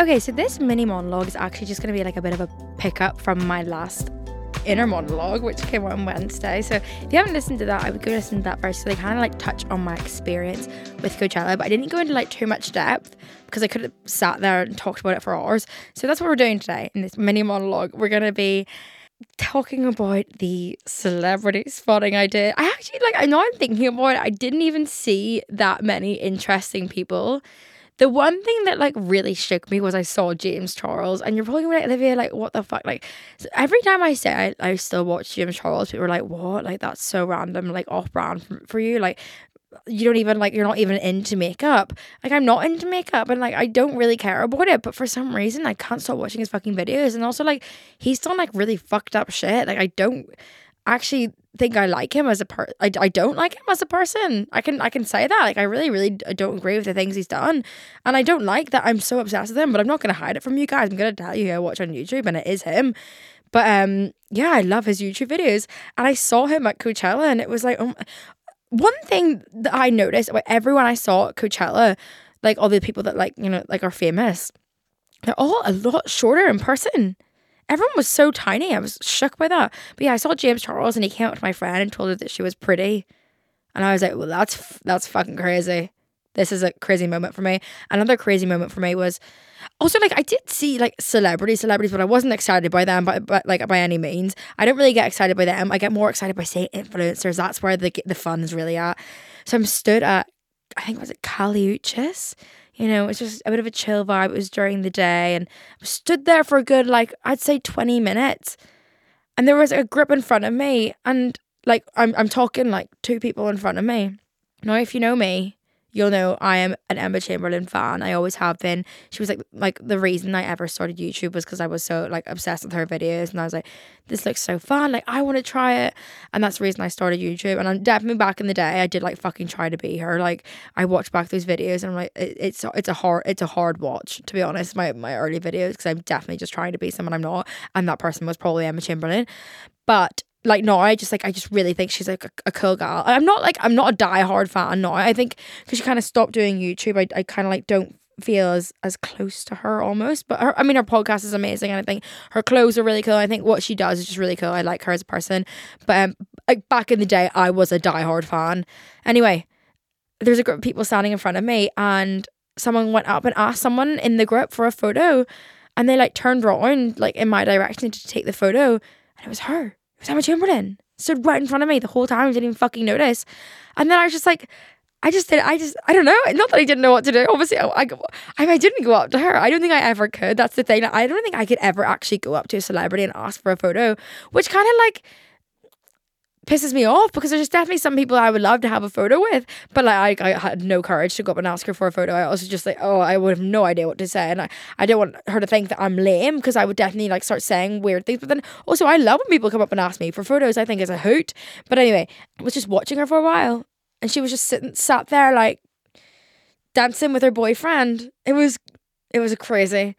Okay, so this mini monologue is actually just going to be like a bit of a pickup from my last inner monologue, which came out on Wednesday. So if you haven't listened to that, I would go listen to that first. So they kind of like touch on my experience with Coachella, but I didn't go into like too much depth because I could have sat there and talked about it for hours. So that's what we're doing today in this mini monologue. We're going to be talking about the celebrity spotting I did. I actually, like, I know I'm thinking about it, I didn't even see that many interesting people. The one thing that, like, really shook me was I saw James Charles. And you're probably going to be like, Olivia, like, what the fuck? Like, so every time I say I still watch James Charles, people are like, what? Like, that's so random, like, off-brand for you. Like, you don't even, like, you're not even into makeup. Like, I'm not into makeup. And, like, I don't really care about it. But for some reason, I can't stop watching his fucking videos. And also, like, he's done, like, really fucked up shit. Like, I don't actually think I like him as a person. I don't like him as a person. I can say that. Like, I really I don't agree with the things he's done, and I don't like that I'm so obsessed with him, but I'm not going to hide it from you guys. I'm going to tell you who I watch on YouTube, and it is him. But yeah, I love his YouTube videos, and I saw him at Coachella, and it was like, one thing that I noticed about everyone I saw at Coachella, like all the people that, like, you know, like are famous, they're all a lot shorter in person. Everyone was so tiny. I was shook by that. But yeah, I saw James Charles, and he came up to my friend and told her that she was pretty. And I was like, well, that's fucking crazy. This is a crazy moment for me. Another crazy moment for me was also, like, I did see, like, celebrities, but I wasn't excited by them, but like, by any means. I don't really get excited by them. I get more excited by, say, influencers. That's where the fun is really at. So I'm stood at, I think, was it Kali Uchis? You know, it's just a bit of a chill vibe. It was during the day, and I stood there for a good, like, I'd say 20 minutes. And there was a group in front of me, and, like, I'm talking, like, two people in front of me. Now, if you know me, you'll know I am an Emma Chamberlain fan. I always have been. She was, like the reason I ever started YouTube was because I was so, like, obsessed with her videos. And I was like, this looks so fun. Like, I want to try it. And that's the reason I started YouTube. And I'm definitely, back in the day, I did, like, fucking try to be her. Like, I watched back those videos, and I'm like, it's a hard watch, to be honest, my early videos, because I'm definitely just trying to be someone I'm not. And that person was probably Emma Chamberlain. But like, no, I just really think she's like a cool girl. I'm not a diehard fan now. I think because she kind of stopped doing YouTube, I kind of like don't feel as close to her almost. But her, I mean, her podcast is amazing, and I think her clothes are really cool. I think what she does is just really cool. I like her as a person. But like, back in the day, I was a diehard fan. Anyway, there's a group of people standing in front of me, and someone went up and asked someone in the group for a photo, and they like turned around like in my direction to take the photo, and it was her. It was Emma Chamberlain. Stood right in front of me the whole time. I didn't even fucking notice. And then I was just like, I don't know. Not that I didn't know what to do. Obviously, I didn't go up to her. I don't think I ever could. That's the thing. Like, I don't think I could ever actually go up to a celebrity and ask for a photo, which kind of like pisses me off, because there's just definitely some people I would love to have a photo with, but like I had no courage to go up and ask her for a photo. I also just like, I would have no idea what to say, and I don't want her to think that I'm lame, because I would definitely like start saying weird things. But then also, I love when people come up and ask me for photos. I think it's a hoot. But anyway, I was just watching her for a while, and she was just sat there like dancing with her boyfriend. It was crazy.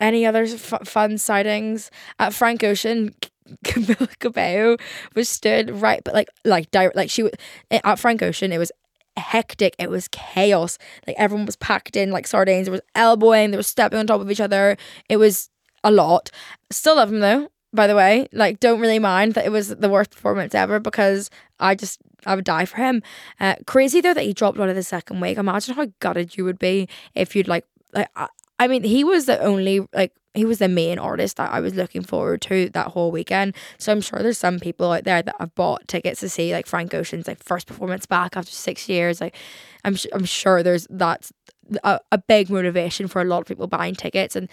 Any other fun sightings? At Frank Ocean, Camila Cabello was stood right, but like she was at Frank Ocean. It was hectic. It was chaos. Like, everyone was packed in like sardines. There was elbowing. They were stepping on top of each other. It was a lot. Still love him though, by the way. Like, don't really mind that it was the worst performance ever, because I would die for him. Crazy though that he dropped out of the second week. Imagine how gutted you would be if you'd like I mean, he was the only, like, he was the main artist that I was looking forward to that whole weekend. So I'm sure there's some people out there that have bought tickets to see, like, Frank Ocean's, like, first performance back after 6 years. Like, I'm sure that's a big motivation for a lot of people buying tickets. And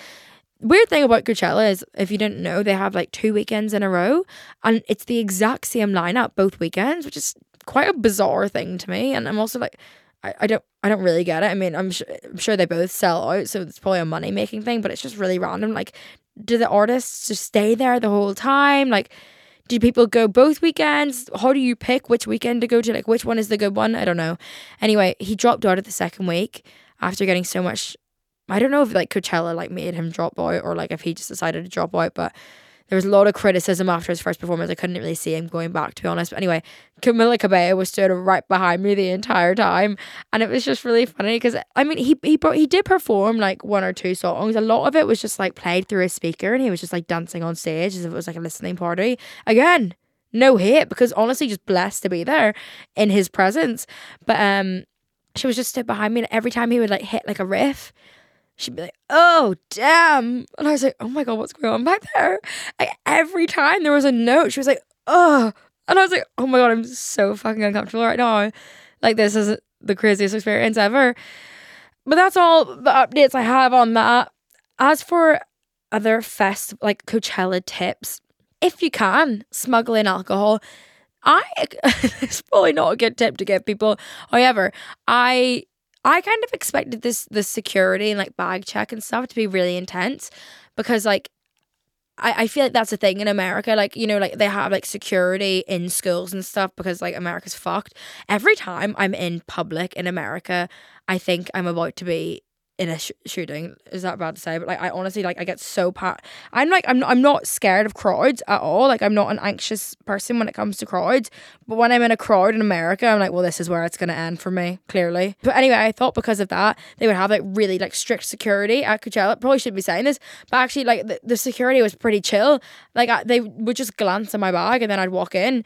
weird thing about Coachella is, if you didn't know, they have, like, 2 weekends in a row. And it's the exact same lineup both weekends, which is quite a bizarre thing to me. And I'm also, like, I don't really get it. I mean, I'm sure they both sell out, so it's probably a money making thing, but it's just really random. Like, do the artists just stay there the whole time? Like, do people go both weekends? How do you pick which weekend to go to? Like, which one is the good one? I don't know. Anyway, he dropped out of the second week after getting so much. I don't know if like Coachella like made him drop out, or like if he just decided to drop out, but There was a lot of criticism after his first performance. I couldn't really see him going back, to be honest. But anyway, Camila Cabello was stood right behind me the entire time. And it was just really funny because, I mean, he did perform like one or two songs. A lot of it was just like played through a speaker and he was just like dancing on stage as if it was like a listening party. Again, no hate, because honestly, just blessed to be there in his presence. But she was just stood behind me, and every time he would like hit like a riff, she'd be like, oh, damn. And I was like, oh my God, what's going on back there? Like, every time there was a note, she was like, oh. And I was like, oh my God, I'm so fucking uncomfortable right now. Like, this is the craziest experience ever. But that's all the updates I have on that. As for other like Coachella tips, if you can, smuggle in alcohol. It's probably not a good tip to give people. However, I kind of expected this security and like bag check and stuff to be really intense, because like I feel like that's a thing in America. Like, you know, like they have like security in schools and stuff because like America's fucked. Every time I'm in public in America, I think I'm about to be in a shooting. Is that bad to say? But like, I honestly, like, I get so I'm not scared of crowds at all. Like, I'm not an anxious person when it comes to crowds, but when I'm in a crowd in America, I'm like, well, this is where it's going to end for me, clearly. But anyway, I thought because of that they would have like really like strict security at Coachella. Probably shouldn't be saying this, but actually like the security was pretty chill. Like they would just glance at my bag and then I'd walk in.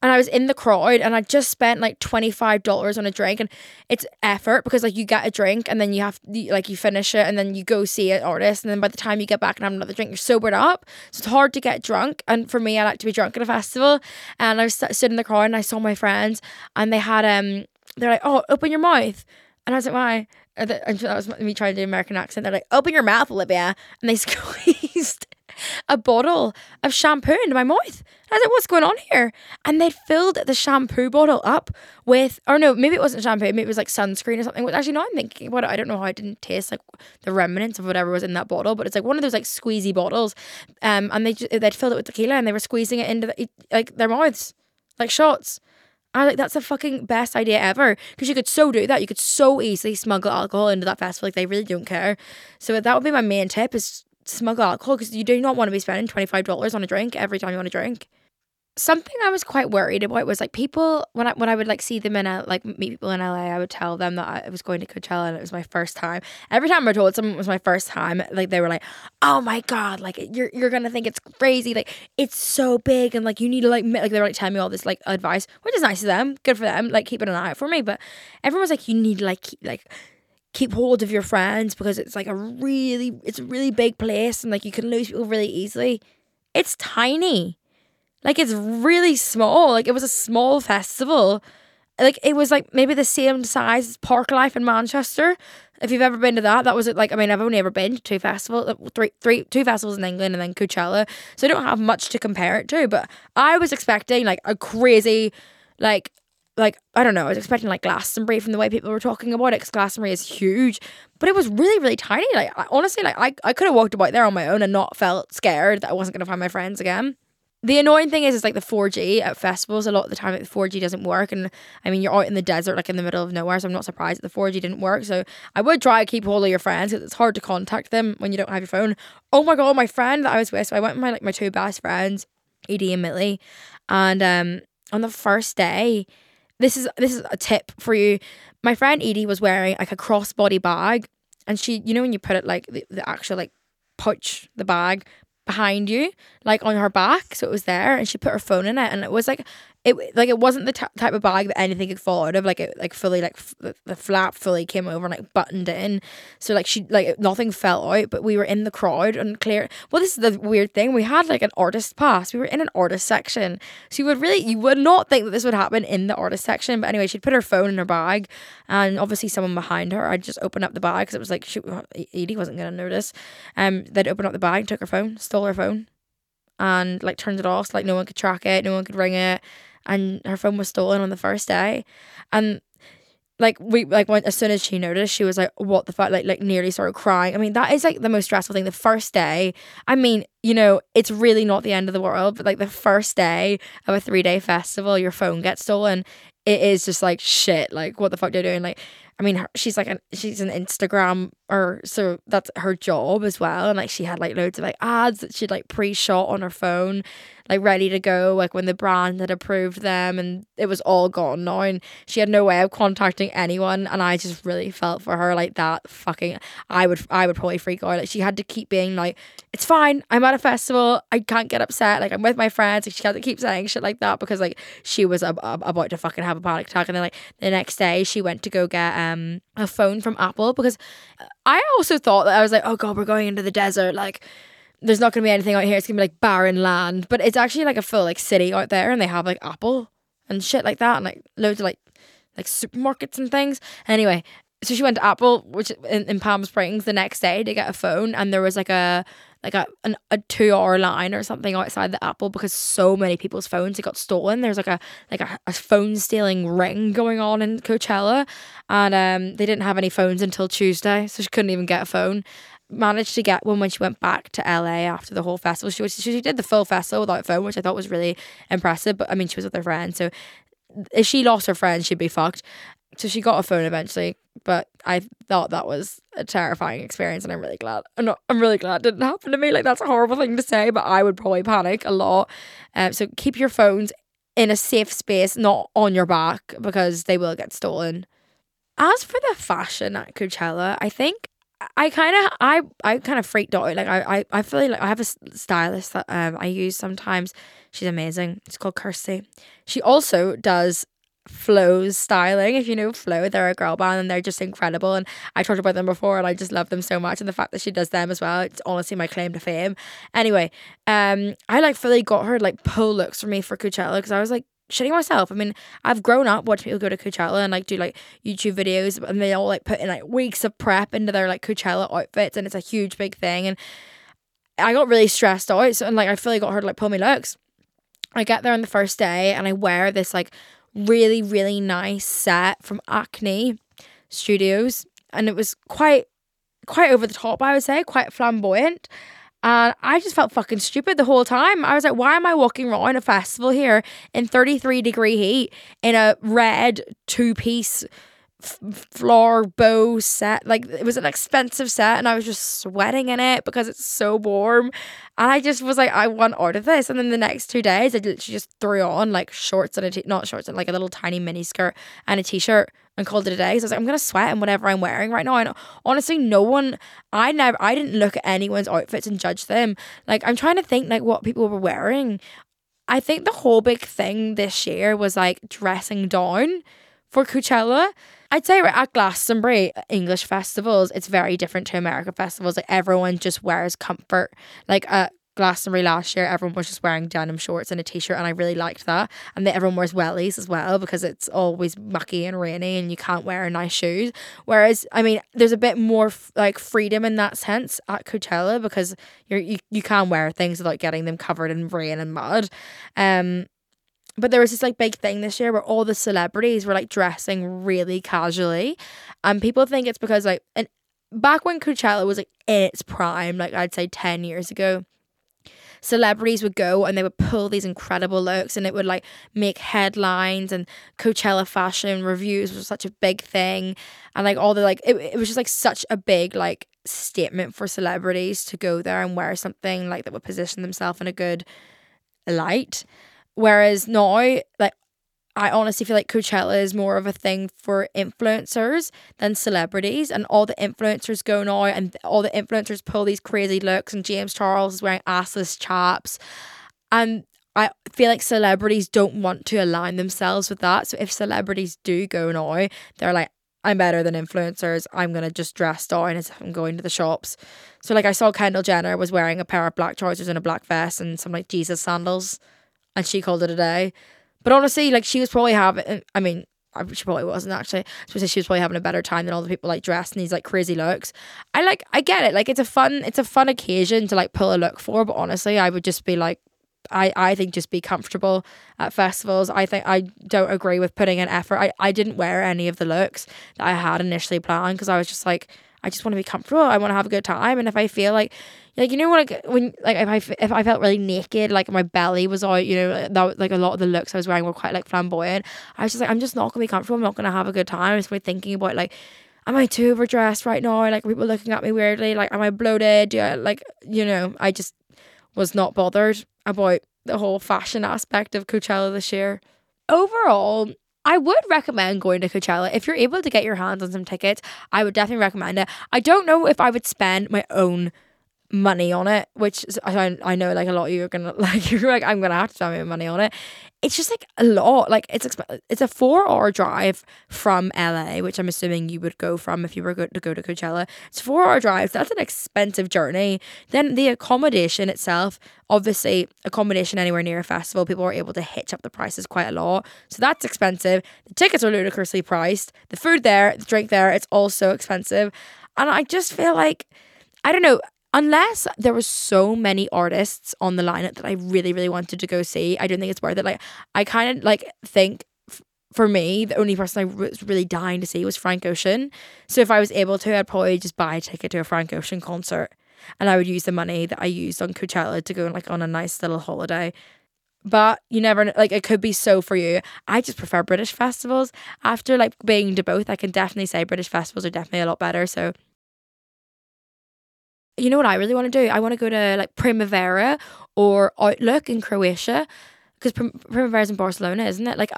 And I was in the crowd and I just spent like $25 on a drink, and it's effort because like you get a drink and then you have like you finish it and then you go see an artist, and then by the time you get back and have another drink, you're sobered up. So it's hard to get drunk. And for me, I like to be drunk at a festival. And I was stood in the crowd and I saw my friends, and they had they're like, oh, open your mouth. And I was like, why? And that was me trying to do an American accent. They're like, open your mouth, Olivia. And they squeezed a bottle of shampoo into my mouth. And I was like, what's going on here? And they'd filled the shampoo bottle up with, or no, maybe it wasn't shampoo, maybe it was like sunscreen or something. Which actually, now I'm thinking about it, I don't know how it didn't taste like the remnants of whatever was in that bottle, but it's like one of those like squeezy bottles. And they'd filled it with tequila and they were squeezing it into like their mouths, like shots. I was like, that's the fucking best idea ever, because you could so do that. You could so easily smuggle alcohol into that festival. Like, they really don't care. So that would be my main tip, is smuggle alcohol, because you do not want to be spending $25 on a drink every time you want to drink. Something I was quite worried about was like people, when I would like see them meet people in LA, I would tell them that I was going to Coachella and it was my first time. Every time I told someone it was my first time, like they were like, oh my God, like you're gonna think it's crazy, like it's so big, and like you need to like they were like telling me all this like advice, which is nice of them, good for them, like keeping an eye out for me. But everyone was like, you need to keep hold of your friends, because it's like a really big place, and like you can lose people really easily. It's tiny. Like, it's really small. Like, it was a small festival. Like, it was like maybe the same size as Parklife in Manchester. If you've ever been to that was like, I mean, I've only ever been to two festivals in England and then Coachella. So I don't have much to compare it to, but I was expecting like a crazy, like, I don't know, I was expecting like Glastonbury from the way people were talking about it, because Glastonbury is huge, but it was really, really tiny. Like, honestly, like I could have walked about there on my own and not felt scared that I wasn't going to find my friends again. The annoying thing is like the 4G at festivals, a lot of the time like the 4G doesn't work, and I mean, you're out in the desert, like in the middle of nowhere, so I'm not surprised that the 4G didn't work. So I would try to keep hold of your friends, because it's hard to contact them when you don't have your phone. Oh my God, my friend that I was with, so I went with my two best friends, Edie and Millie, and on the first day, This is a tip for you. My friend Edie was wearing like a crossbody bag, and she, you know, when you put it like the actual like pouch, the bag behind you, like on her back, so it was there, and she put her phone in it, and it was like it wasn't the type of bag that anything could fall out of. Like, it like fully like the flap fully came over and like buttoned in, so like she like nothing fell out. But we were in the crowd and clear. Well, this is the weird thing. We had like an artist pass. We were in an artist section, so you would not think that this would happen in the artist section. But anyway, she'd put her phone in her bag, and obviously someone behind her. I'd just open up the bag because it was like, shoot, Edie wasn't gonna notice. They'd open up the bag, took her phone, stole her phone, and like turned it off, so like no one could track it, no one could ring it. And her phone was stolen on the first day, and like we like went, as soon as she noticed, she was like, what the fuck, like nearly started crying. I mean, that is like the most stressful thing, the first day. I mean, you know, it's really not the end of the world, but like the first day of a 3-day festival, your phone gets stolen, it is just like shit. Like, what the fuck they're doing. Like, I mean, she's an Instagram, or so that's her job as well. And like she had like loads of like ads that she'd like pre-shot on her phone, like ready to go, like when the brand had approved them, and it was all gone now. And she had no way of contacting anyone. And I just really felt for her, like that fucking, I would probably freak out. Like she had to keep being like, it's fine, I'm at a festival, I can't get upset, like I'm with my friends. Like she had to keep saying shit like that because like she was about to fucking have a panic attack. And then like the next day she went to go get a phone from Apple, because I also thought that I was like, oh god, we're going into the desert, like there's not gonna be anything out here, it's gonna be like barren land, but it's actually like a full like city out there, and they have like Apple and shit like that, and like loads of like supermarkets and things. Anyway, so she went to Apple, which in Palm Springs, the next day to get a phone, and there was a 2-hour line or something outside the Apple because so many people's phones got stolen. There's a phone stealing ring going on in Coachella, and they didn't have any phones until Tuesday, so she couldn't even get a phone. Managed to get one when she went back to LA after the whole festival. She did the full festival without a phone, which I thought was really impressive. But I mean, she was with her friend, so if she lost her friend, she'd be fucked. So she got a phone eventually, but I thought that was a terrifying experience, and I'm really glad it didn't happen to me. Like, that's a horrible thing to say, but I would probably panic a lot. So keep your phones in a safe space, not on your back, because they will get stolen. As for the fashion at Coachella, I think I kind of freaked out. Like I feel like I have a stylist that I use sometimes. She's amazing. It's called Kirsty. She also does Flo's styling. If you know Flo, they're a girl band and they're just incredible, and I talked about them before and I just love them so much, and the fact that she does them as well, it's honestly my claim to fame. Anyway, I like fully got her like pull looks for me for Coachella, because I was like shitting myself. I mean, I've grown up watching people go to Coachella and like do like YouTube videos, and they all like put in like weeks of prep into their like Coachella outfits, and it's a huge big thing, and I got really stressed out, so, and like I fully got her to like pull me looks. I get there on the first day and I wear this like really, really nice set from Acne Studios, and it was quite over the top, I would say, quite flamboyant, and I just felt fucking stupid the whole time. I was like, why am I walking around a festival here in 33 degree heat in a red two-piece floor bow set? Like, it was an expensive set, and I was just sweating in it because it's so warm, and I just was like, I want out of this. And then the next 2 days I literally just threw on like shorts and like a little tiny mini skirt and a t-shirt and called it a day. So I was like, I'm gonna sweat in whatever I'm wearing right now. And honestly, I didn't look at anyone's outfits and judge them. Like, I'm trying to think like what people were wearing. I think the whole big thing this year was like dressing down for Coachella. I'd say right at Glastonbury, English festivals, it's very different to American festivals. Like, everyone just wears comfort. Like at Glastonbury last year, everyone was just wearing denim shorts and a t-shirt, and I really liked that. And then everyone wears wellies as well, because it's always mucky and rainy and you can't wear nice shoes. Whereas, I mean, there's a bit more like freedom in that sense at Coachella, because you can wear things without getting them covered in rain and mud. But there was this like big thing this year where all the celebrities were like dressing really casually, and people think it's because like, and back when Coachella was like in its prime, like I'd say 10 years ago, celebrities would go and they would pull these incredible looks, and it would like make headlines, and Coachella fashion reviews was such a big thing, and like all the like it was just like such a big like statement for celebrities to go there and wear something like that would position themselves in a good light. Whereas now, like, I honestly feel like Coachella is more of a thing for influencers than celebrities, and all the influencers go now, and all the influencers pull these crazy looks, and James Charles is wearing assless chaps, and I feel like celebrities don't want to align themselves with that. So if celebrities do go now, they're like, I'm better than influencers, I'm going to just dress down as if I'm going to the shops. So like, I saw Kendall Jenner was wearing a pair of black trousers and a black vest and some like Jesus sandals, and she called it a day. But honestly, like, she was probably having, I mean, she probably wasn't actually, she was probably having a better time than all the people like dressed in these like crazy looks. I get it, like it's a fun occasion to like pull a look for, but honestly, I would just be like, I think just be comfortable at festivals. I think I don't agree with putting in effort. I didn't wear any of the looks that I had initially planned because I was just like, I just want to be comfortable. I want to have a good time. And if I feel like, you know, if I felt really naked, like my belly was out, you know, that, like a lot of the looks I was wearing were quite like flamboyant. I was just like, I'm just not going to be comfortable. I'm not going to have a good time. I'm just going to be thinking about like, am I too overdressed right now? Like, people looking at me weirdly. Like, am I bloated? Yeah, like, you know, I just was not bothered about the whole fashion aspect of Coachella this year. Overall, I would recommend going to Coachella. If you're able to get your hands on some tickets, I would definitely recommend it. I don't know if I would spend my own money on it, which I know like a lot of you are going to like, you're like, I'm going to have to spend my own money on it. It's just like a lot. Like it's a 4-hour drive from LA, which I'm assuming you would go from if you were to go to Coachella. It's a 4-hour drive. That's an expensive journey. Then the accommodation itself, obviously accommodation anywhere near a festival, people are able to hitch up the prices quite a lot. So that's expensive. The tickets are ludicrously priced. The food there, the drink there, it's also expensive. And I just feel like, I don't know, unless there were so many artists on the lineup that I really, really wanted to go see, I don't think it's worth it. Like, I kind of like think for me, the only person I was really dying to see was Frank Ocean. So if I was able to, I'd probably just buy a ticket to a Frank Ocean concert, and I would use the money that I used on Coachella to go like on a nice little holiday. But you never know, like it could be so for you. I just prefer British festivals. After like being to both, I can definitely say British festivals are definitely a lot better. So. You know what I really want to do? I want to go to like Primavera or Outlook in Croatia, because Primavera's in Barcelona, isn't it? Like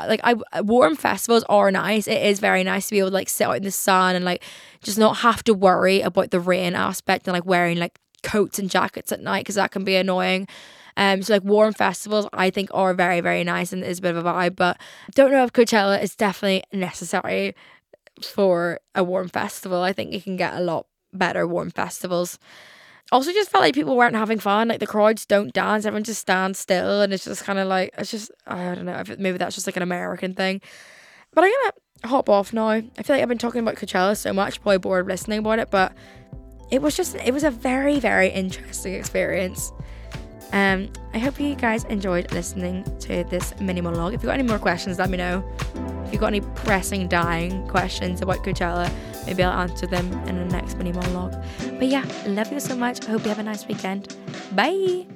warm festivals are nice. It is very nice to be able to like sit out in the sun and like just not have to worry about the rain aspect and like wearing like coats and jackets at night, because that can be annoying. So like warm festivals I think are very, very nice, and it is a bit of a vibe. But I don't know if Coachella is definitely necessary for a warm festival. I think you can get a lot better warm festivals. Also just felt like people weren't having fun. Like the crowds don't dance, everyone just stands still, and it's just kind of like, it's just, I don't know, if maybe that's just like an American thing. But I'm gonna hop off now. I feel like I've been talking about Coachella so much, probably bored of listening about it, but it was a very, very interesting experience. I hope you guys enjoyed listening to this mini monologue. If you've got any more questions, let me know. If you've got any pressing, dying questions about Coachella, maybe I'll answer them in the next mini monologue. But yeah, love you so much. I hope you have a nice weekend. Bye!